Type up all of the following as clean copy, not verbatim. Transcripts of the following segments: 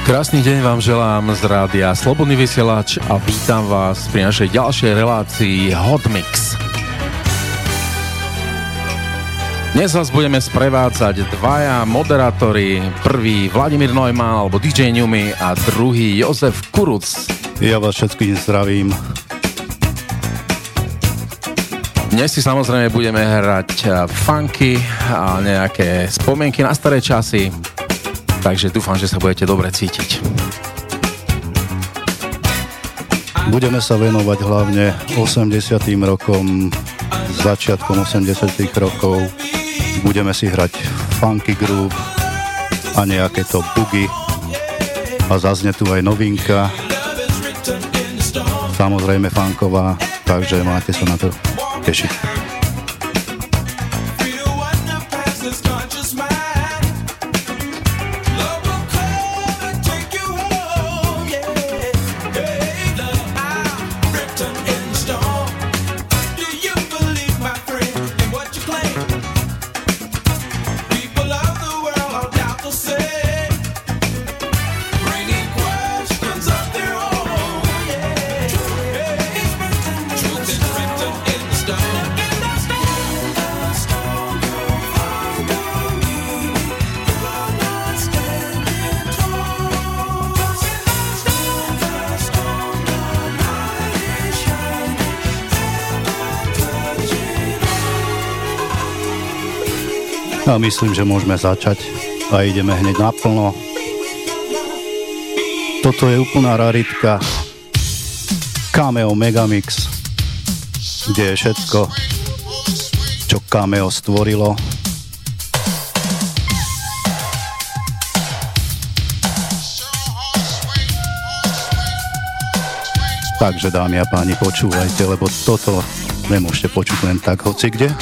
Krásny deň vám želám z rádia Slobodný vysielač a vítam vás pri našej ďalšej relácii Hot Mix. Dnes vás budeme sprevádzať dvaja moderátori, prvý Vladimír Nojman alebo DJ Niumy a druhý Jozef Kuruc. Ja vás všetkých zdravím. Dnes si samozrejme budeme hrať funky a nejaké spomienky na staré časy. Takže dúfam, že sa budete dobre cítiť. Budeme sa venovať hlavne 80. rokom, začiatkom 80. rokov. Budeme si hrať funky groove a nejaké to boogie. A zaznie tu aj novinka, samozrejme funková, takže máte sa na to tešiť. A myslím, že môžeme začať a ideme hneď naplno. Toto je úplná raritka. Cameo Megamix, kde je všetko, čo Cameo stvorilo. Takže dámy a páni, počúvajte, lebo toto nemôžete počuť len tak hocikde.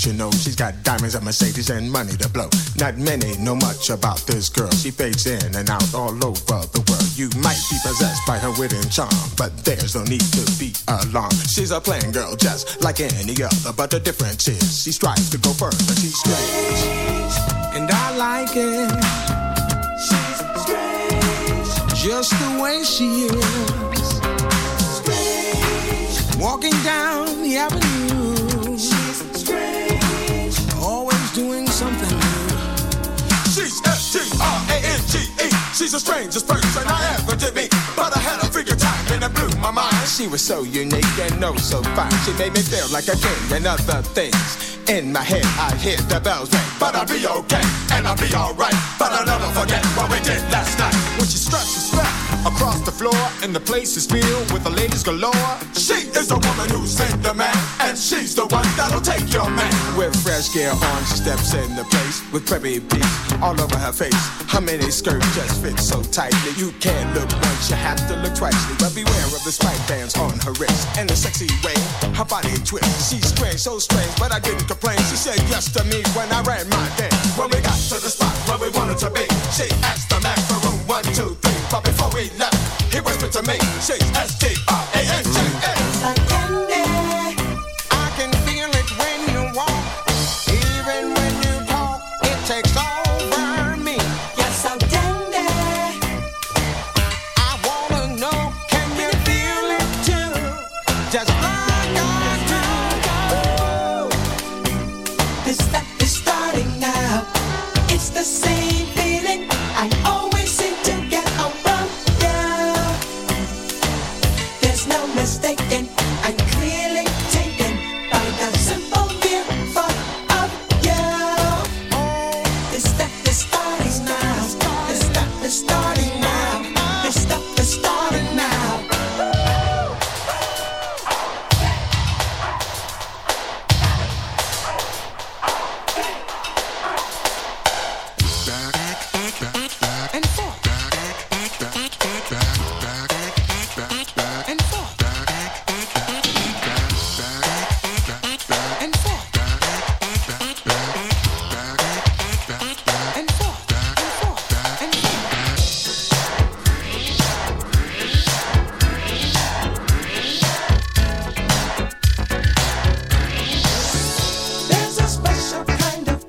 You know, she's got diamonds and Mercedes and money to blow. Not many know much about this girl. She fades in and out all over the world. You might be possessed by her wit and charm, but there's no need to be alarmed. She's a plain girl just like any other, but the difference is she strives to go further. She's strange, and I like it. She's strange, just the way she is. Strange, walking down the avenue. Doing something new. She's S-T-R-A-N-G-E. She's the strangest person I ever did meet, but I had a figure time and it blew my mind. She was so unique and oh so fine. She made me feel like a king and other things. In my head I hear the bells ring, but I'll be okay and I'll be alright. But I'll never forget what we did last night, when she stretched her strap across the floor and the place is filled with the ladies galore. She is the woman who's in the man, and she's the one that'll take your man. With fresh gear on, she steps in the place with preppy beats all over her face. Her mini skirt just fits so tightly, you can't look once, you have to look twice. But beware of the spike bands on her wrist and the sexy way her body twists. She's strange, so strange, but I didn't complain. She said yes to me when I ran my dance. When we got to the spot where we wanted to be, she asked the man for room 1, 2, 3. But before we left, he whispered to me, she's S-T-R-A-N-G-A. It's like candy, I can feel it when you walk. Even when you talk, it takes over me. You're so dandy, I wanna know, can you feel it too? Just like I do. Oh, this stuff is starting now. It's the same feeling I always seem to get around now. There's no mistaking, I'm clearly taken by the simple mere thought of you. This stuff is starting now. This stuff is starting now. This stuff is starting now. There's a special kind of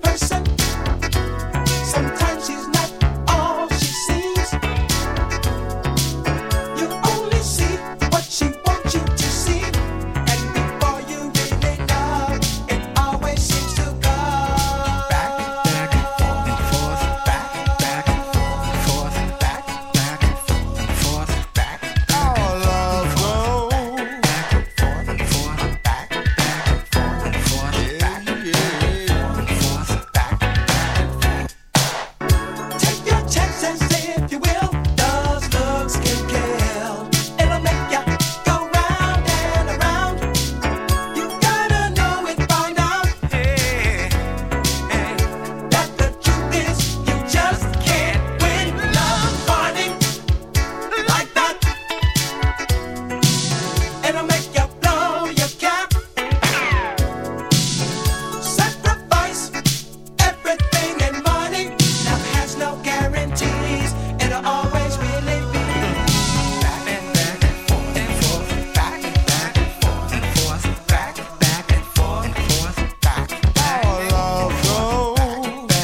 person. Sometimes she's not all she seems. You only see what she wants you to see. And before you really know, it always seems to go back and forth, back and forth, back and forth, back. Our love goes back and forth, and forth, back and forth, back and forth. Take your chances if you will. Those looks can kill. It'll make ya go round and around. You gotta know it by now. That the truth is you just can't win love fighting like that. It'll make you blow your cap. Sacrifice everything and money. Love has no guarantees. It'll always really be back and forth and forth, back and forth and forth, back and forth and forth, back. Our love goes back and forth, back and forth, back and forth, back as we flow. Y'all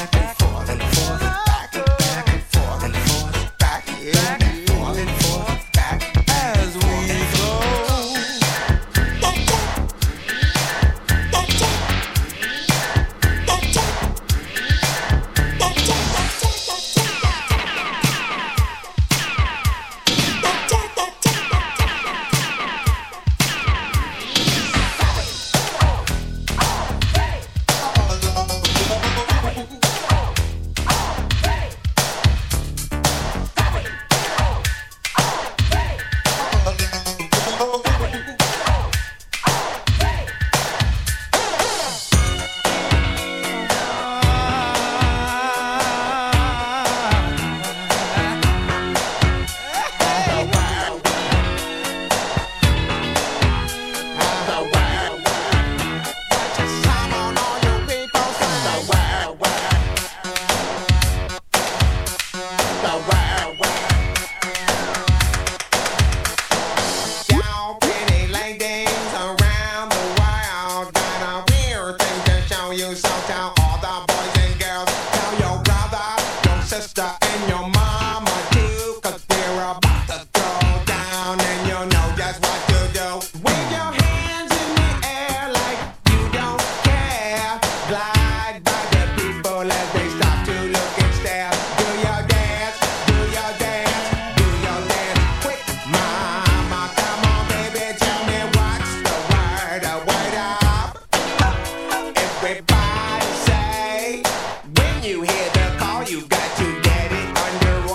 pretty ladies around the world got a weird thing to show you, so tell all the boys and girls, tell your brother, your sister, and your mama too, cause we're about to go down and you know just what to do. Wave your hands in the air like you don't care. Glide by the people as they stop to look and stare. Do your dance, do your dance, do your dance. Quick, mama, come on baby, tell me what's the word, a word up. Everybody say, when you hear the call, you got to get it under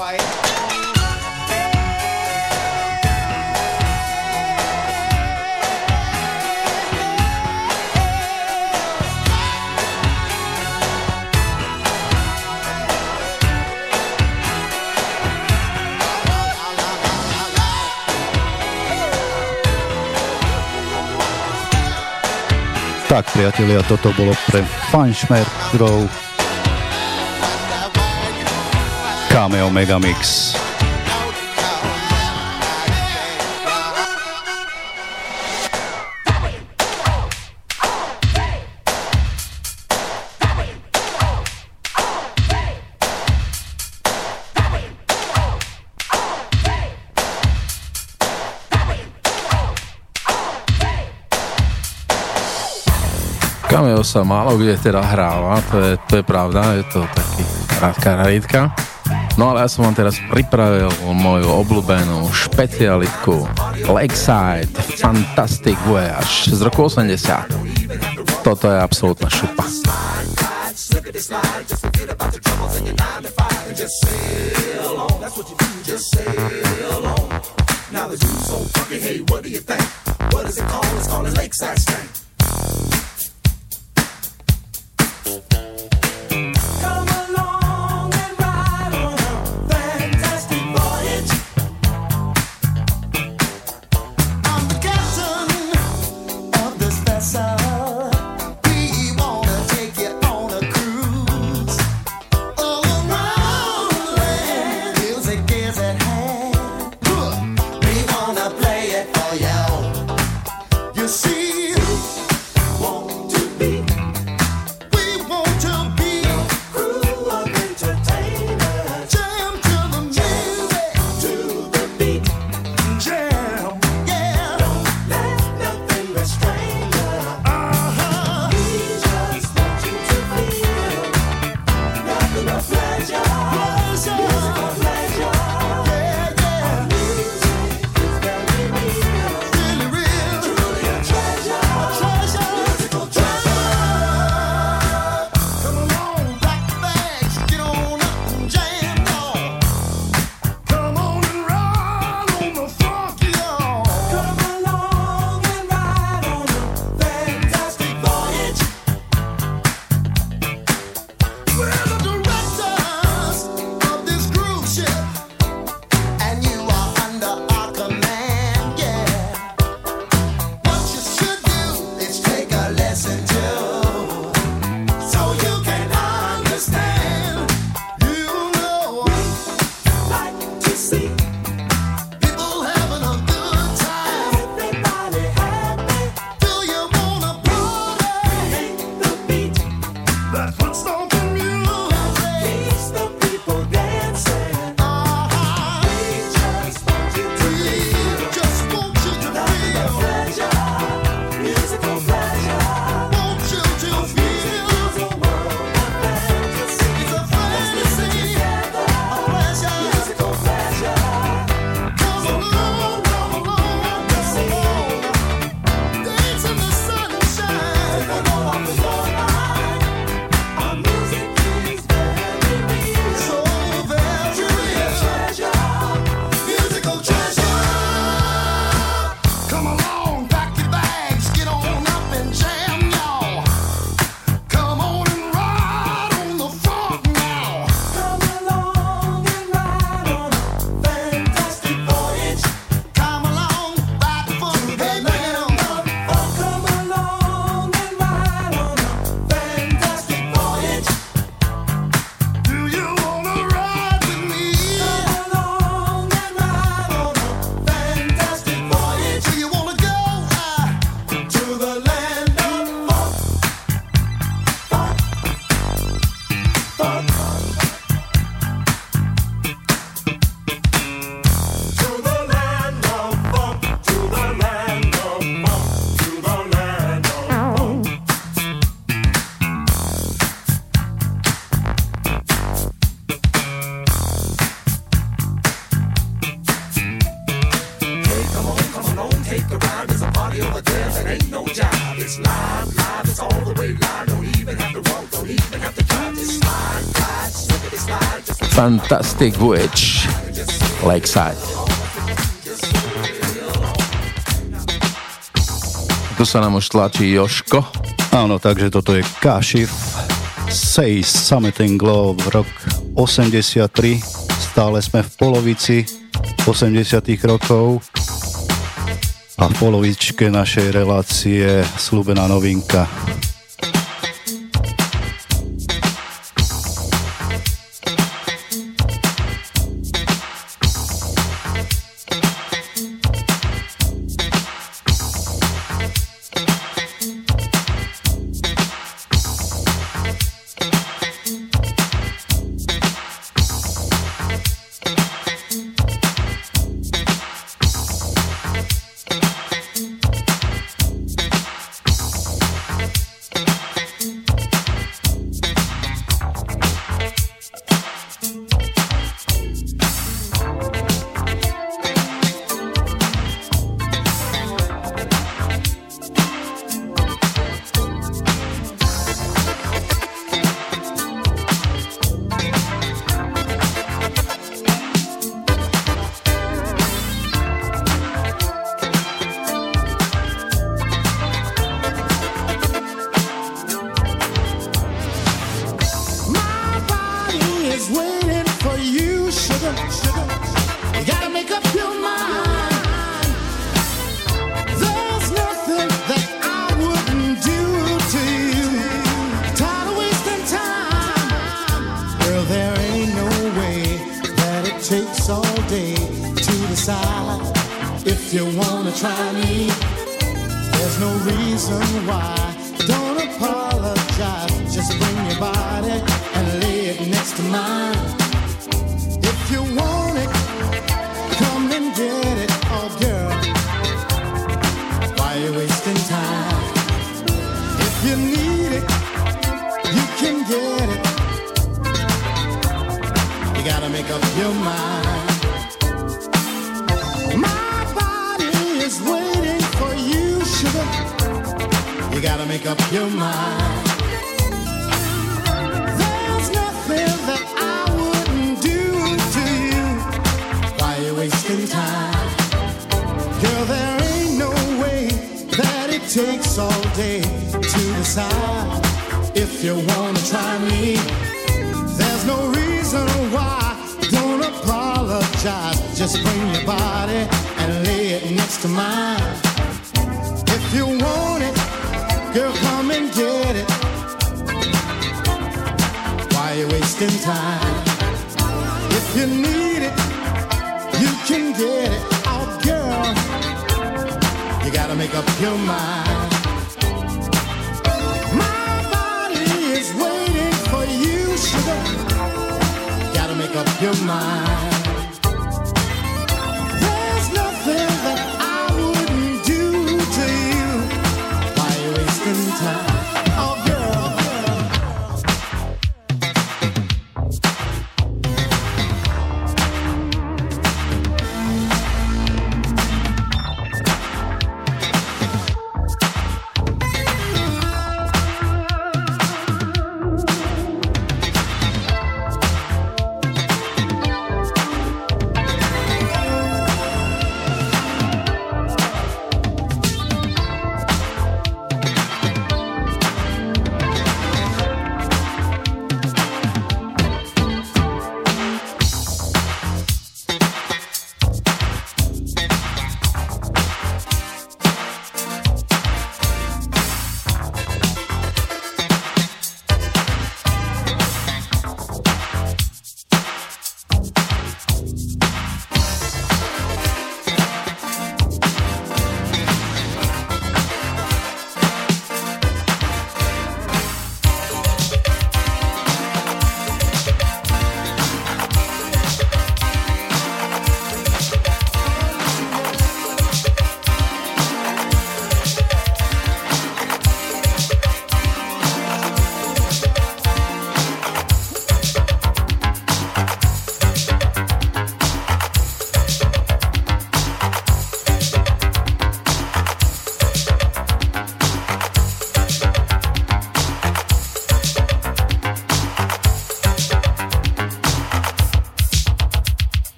Tak priatelia, toto bolo pre fanšmertrov Cameo Megamix. Cameo sa málo kde teda hráva, to je pravda, je to taký raritka. No ale ja som vám teraz pripravil moju obľúbenú špecialitku Lakeside Fantastic Voyage z roku 80. Toto je absolútna šupa. Fantastic Voyage, Lakeside. Tu sa nám už tlačí Joško. Áno, takže toto je Kashif, Say Something Love, rok 83. Stále sme v polovici 80. rokov. A a v polovičke našej relácie slúbená novinka.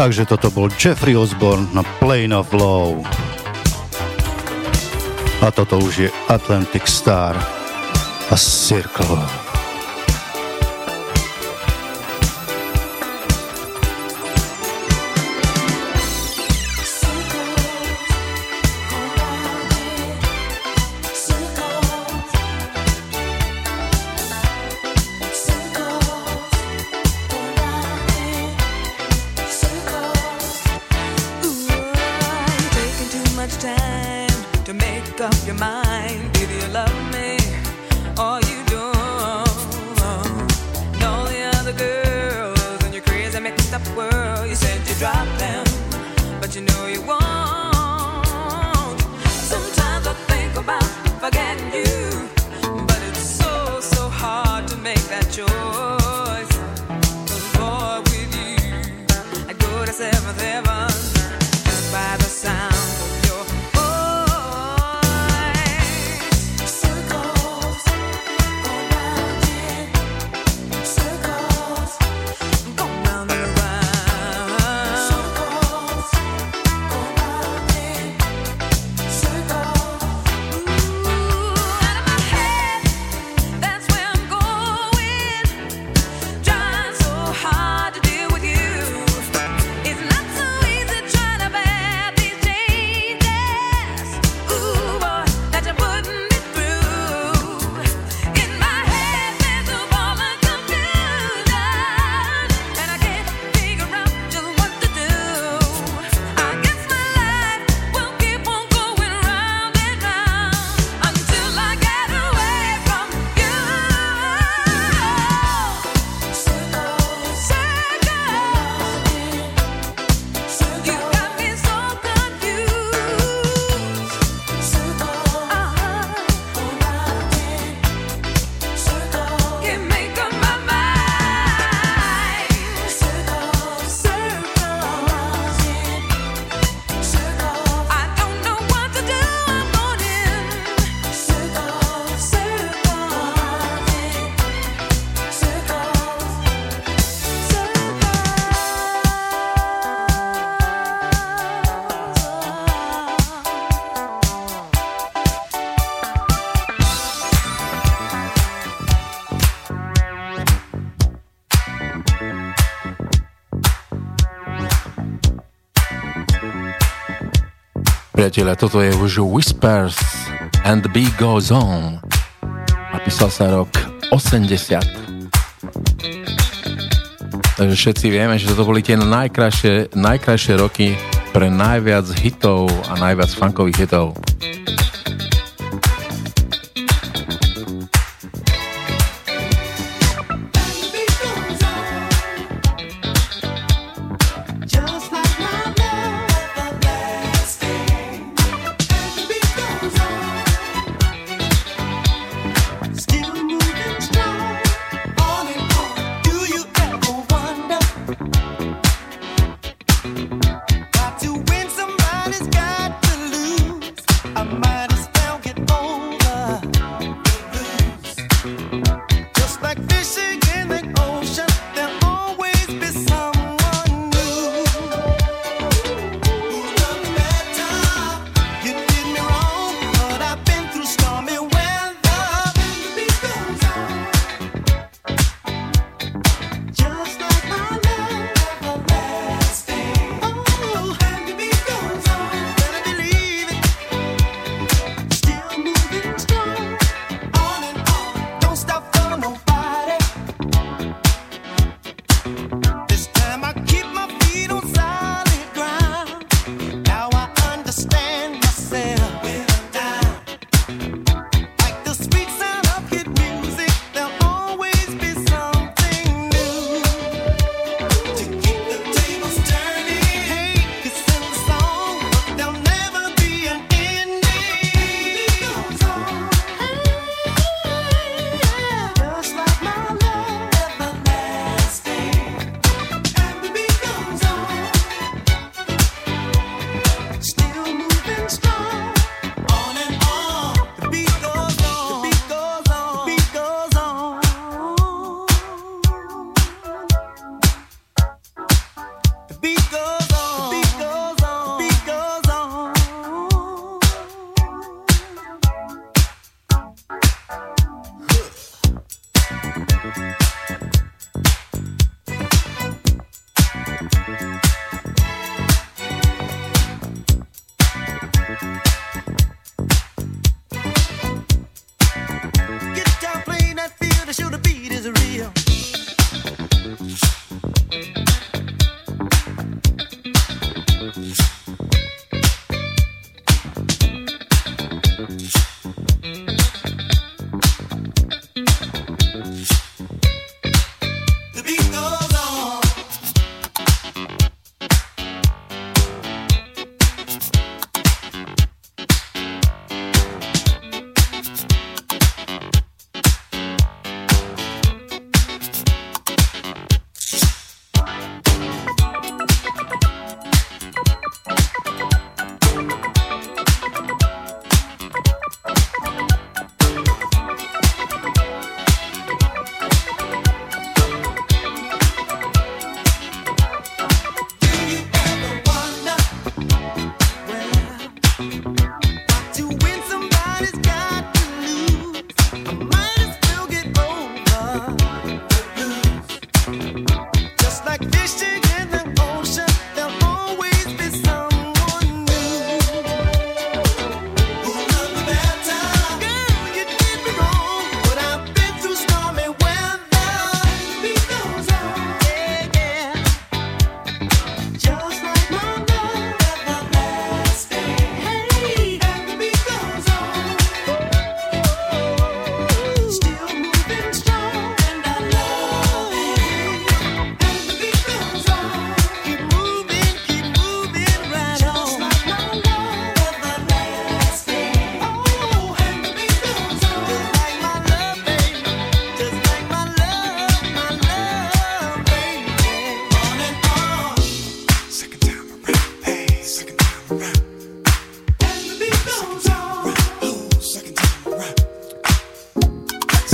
Takže toto bol Jeffrey Osborne na Plane of Love. A toto už je Atlantic Starr a Circle. Priatelia, toto je už Whispers and the Bee Goes On. Napísal sa rok 80. Takže všetci vieme, že toto boli tie najkrajšie roky pre najviac hitov a najviac funkových hitov.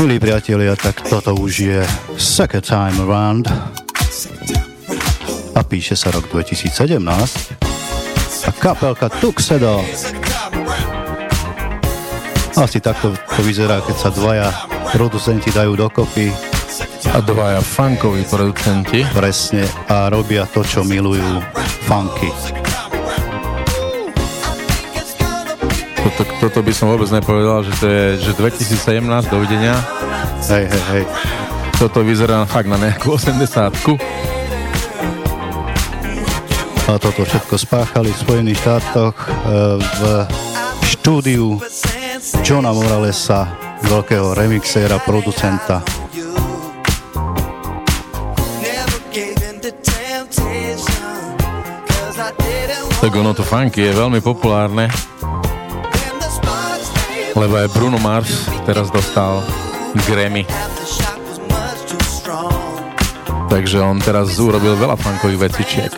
Milí priatelia, tak toto už je Second Time Around a píše sa rok 2017 a kapelka Tuxedo. Asi takto to vyzerá, keď sa dvaja producenti dajú dokopy a dvaja funkoví producenti, presne, a robia to, čo milujú, funky. Toto by som vôbec nepovedal, že to je, že 2017, dovidenia. Hej. Toto vyzerá fakt na nejakú 80-ku. A toto všetko spáchali v Spojených štátoch v štúdiu Johna Moralesa, veľkého remixéra, producenta. Tak ono to funky je veľmi populárne, lebo aj Bruno Mars teraz dostal Grammy. Takže on teraz urobil veľa funkových vecičiek.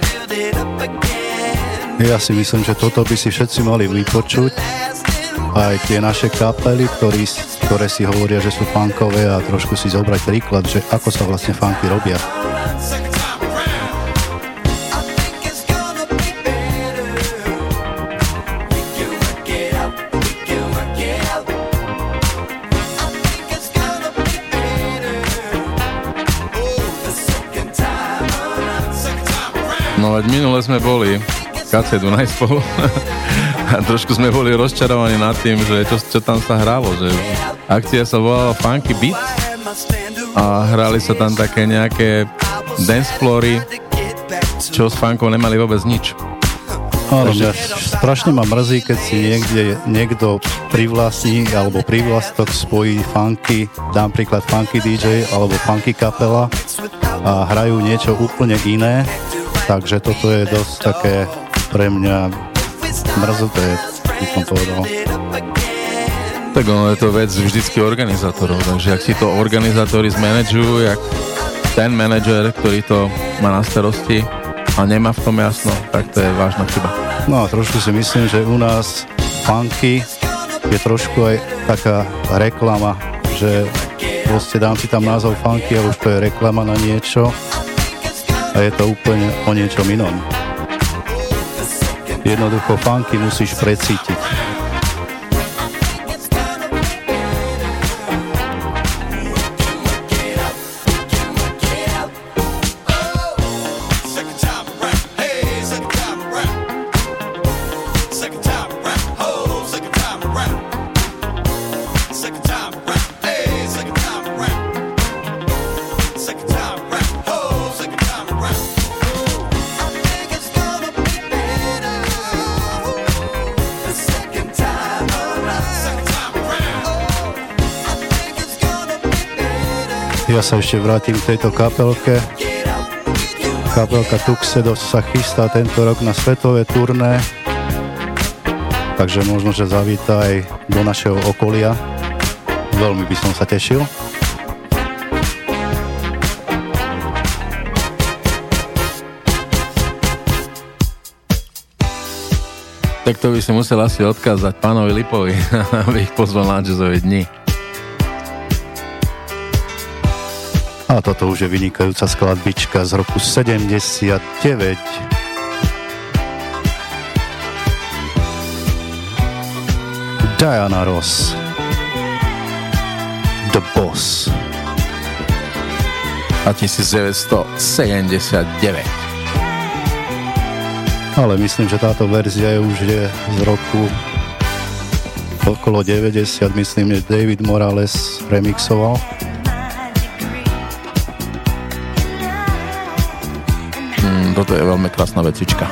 Ja si myslím, že toto by si všetci mali vypočuť. Aj tie naše kapely, ktoré si hovoria, že sú funkové, a trošku si zobrať príklad, že ako sa vlastne funky robia. Minule sme boli Kace Dunaj spolu a trošku sme boli rozčarovaní nad tým, že čo tam sa hrálo, že akcia sa volala Funky Beat a hrali sa tam také nejaké dancefloory, čo s funkom nemali vôbec nič. Áno, mňa strašne ma mrzí, keď si niekto privlastní alebo privlastok spojí funky, dám príklad funky DJ alebo funky kapela, a hrajú niečo úplne iné. Takže toto je dosť také pre mňa mrzuté, by som povedal. Tak ono je to vec vždycky organizátorov, takže ak si to organizátori zmanažujú, jak ten manažer, ktorý to má na starosti a nemá v tom jasno, tak to je vážna chyba. No a trošku si myslím, že u nás funky je trošku aj taká reklama, že proste dám si tam názov funky a už to je reklama na niečo. A je to úplne o niečom inom. Jednoducho funky musíš precítiť. Ja sa ešte vrátim k tejto kapelke. Kapelka Tuxedo sa chystá tento rok na svetové turné, takže možno, že zavíta aj do našeho okolia. Veľmi by som sa tešil. Tak to by si musel asi odkázať pánovi Lipovi, aby ich pozval na jazzové dni. A toto už je vynikajúca skladbička z roku 79. Diana Ross, The Boss. A a 1979. Ale myslím, že táto verzia už je z roku okolo 90, myslím, že David Morales remixoval. Toto je veľmi krásna vecička.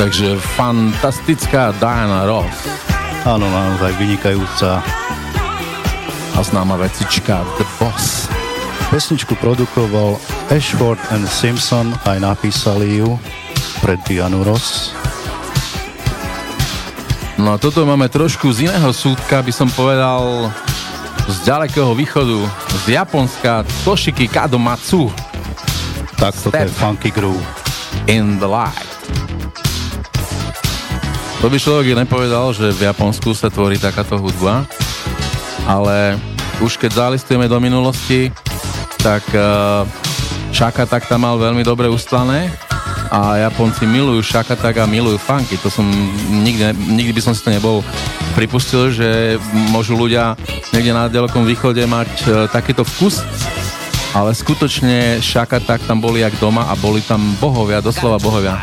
Takže fantastická Diana Ross. Áno, naozaj vynikajúca a známa vecička The Boss. Pesničku produkoval Ashford and Simpson, aj napísali ju pre Dianu Ross. No a toto máme trošku z iného súdka, by som povedal, z ďalekého východu, z Japonska, Toshiki Kado Matsu. Tak toto je funky groove. In the Light. To by človek nepovedal, že v Japonsku sa tvorí takáto hudba, ale už keď zalistujeme do minulosti, tak Shakatak tam mal veľmi dobre ustlané a Japonci milujú Shakatak a milujú funky. To som nikdy by som si to nebol pripustil, že môžu ľudia niekde na ďalekom východe mať takýto vkus, ale skutočne Shakatak tam boli jak doma a boli tam bohovia, doslova bohovia.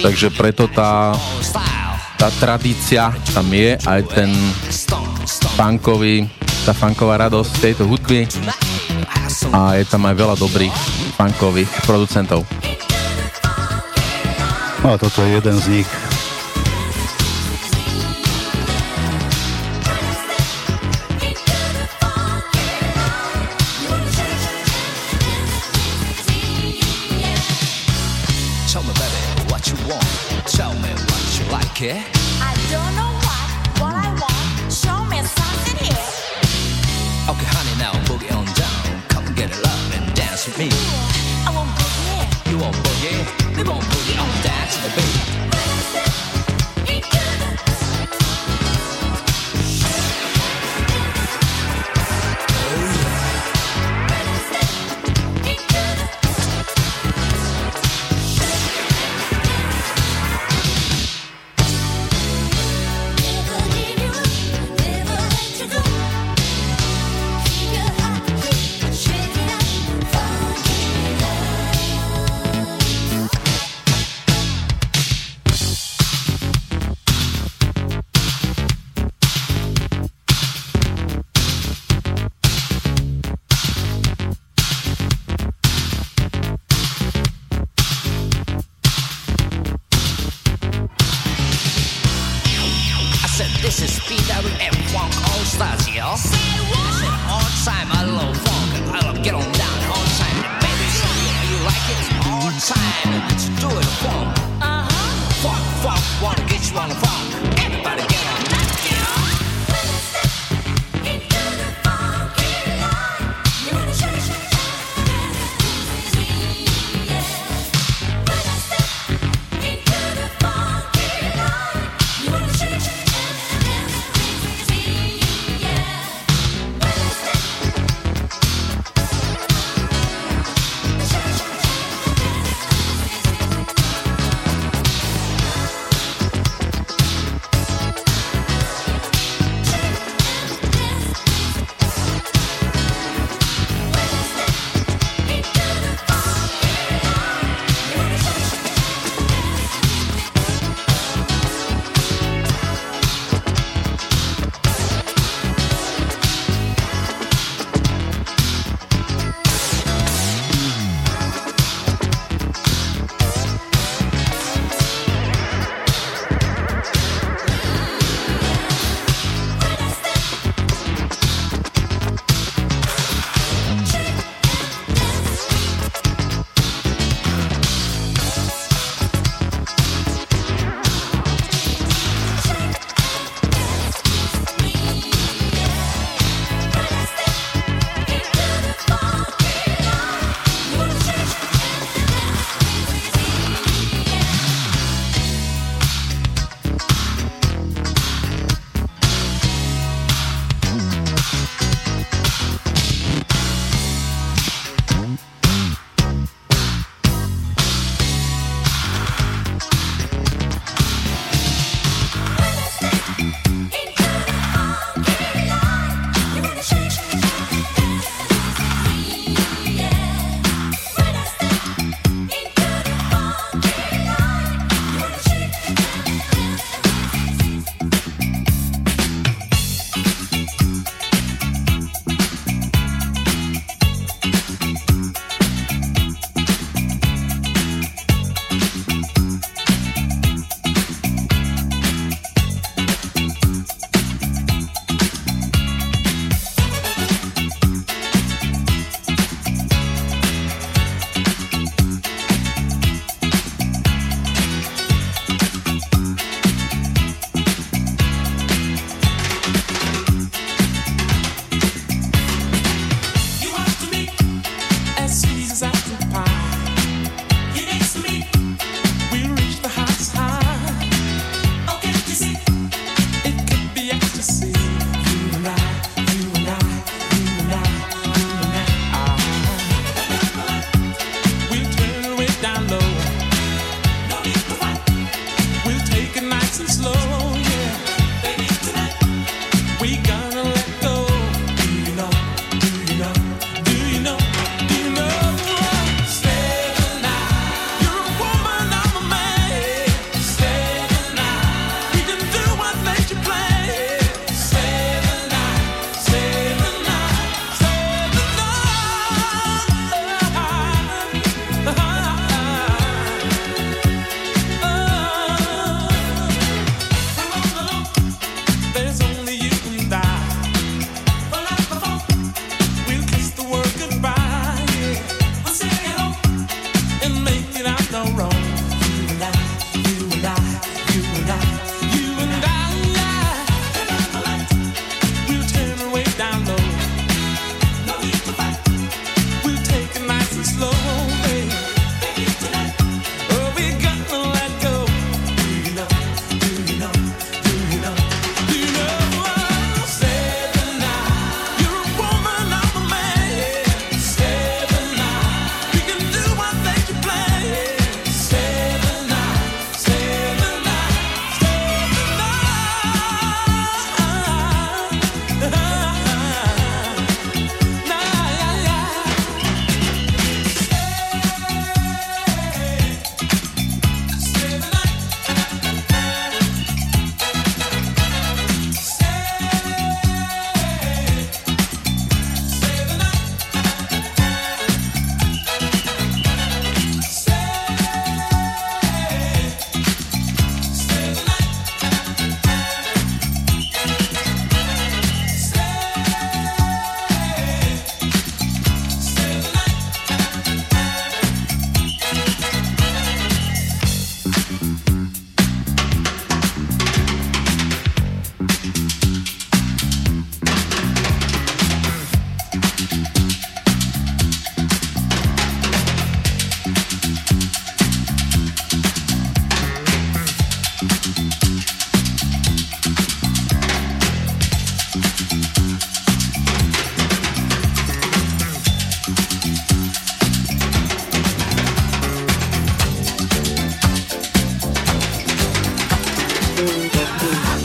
Takže preto tá tradícia tam je, aj tá funková radosť tejto hudby a je tam aj veľa dobrých funkových producentov. No toto je jeden z nich. Yeah. I don't know what I want. Show me something here. Okay, honey, now boogie on down. Come get it up and dance with me. Yeah, I won't boogie. You won't boogie. We won't boogie on down to the beat.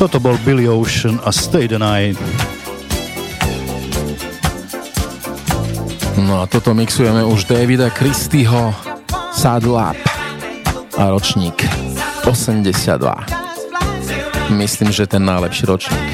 Toto bol Billy Ocean a Stay the Night. No a toto mixujeme už Davida Christyho, Saddle Up a ročník 82. Myslím, že ten najlepší ročník.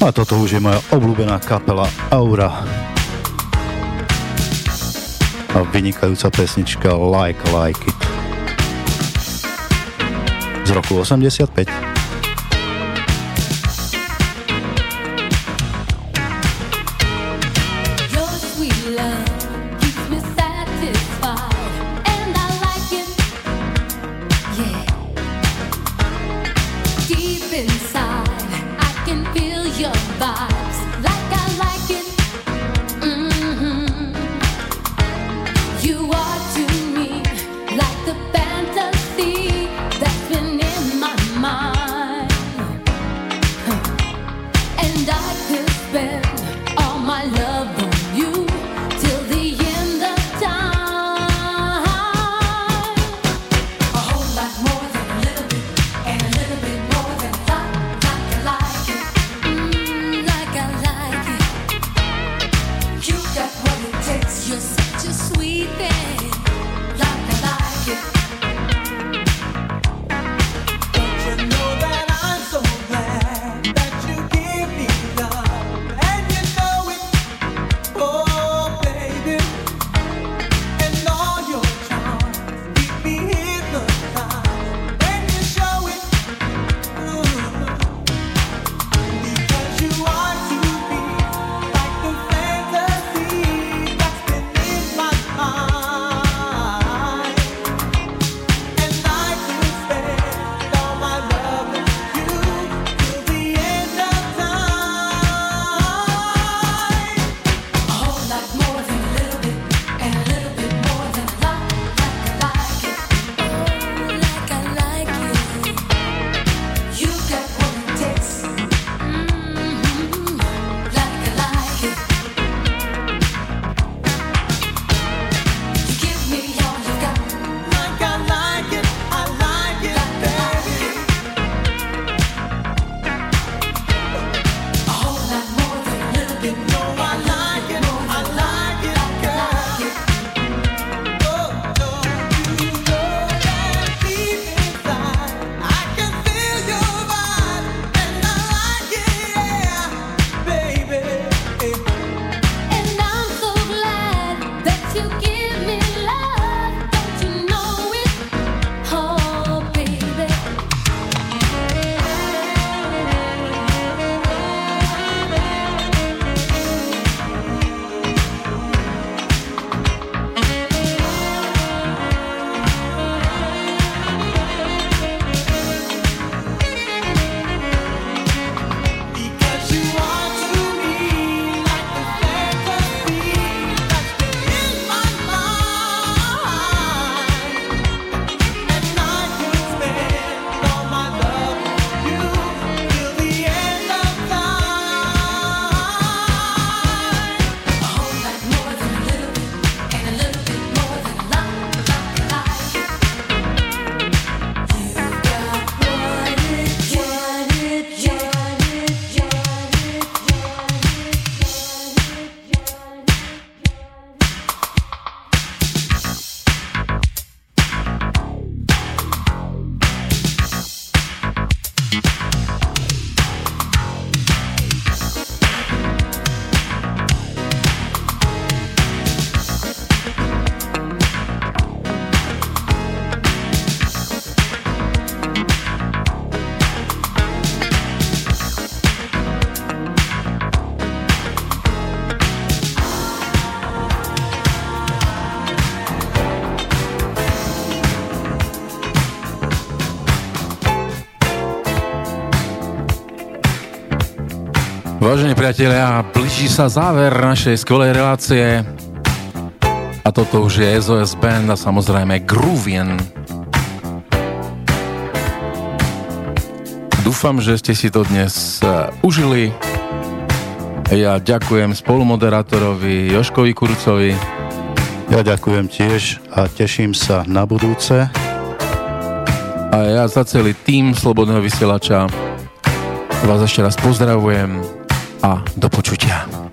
A toto už je moja obľúbená kapela Aura a vynikajúca pesnička Like It z roku 85. Mom. Vážení priatelia, blíži sa záver našej skvelej relácie a toto už je SOS Band a samozrejme Groovien. Dúfam, že ste si to dnes užili. Ja ďakujem spolumoderátorovi Jožkovi Kurucovi. Ja ďakujem tiež a teším sa na budúce. A ja za celý tím Slobodného vysielača vás ešte raz pozdravujem a do počutia.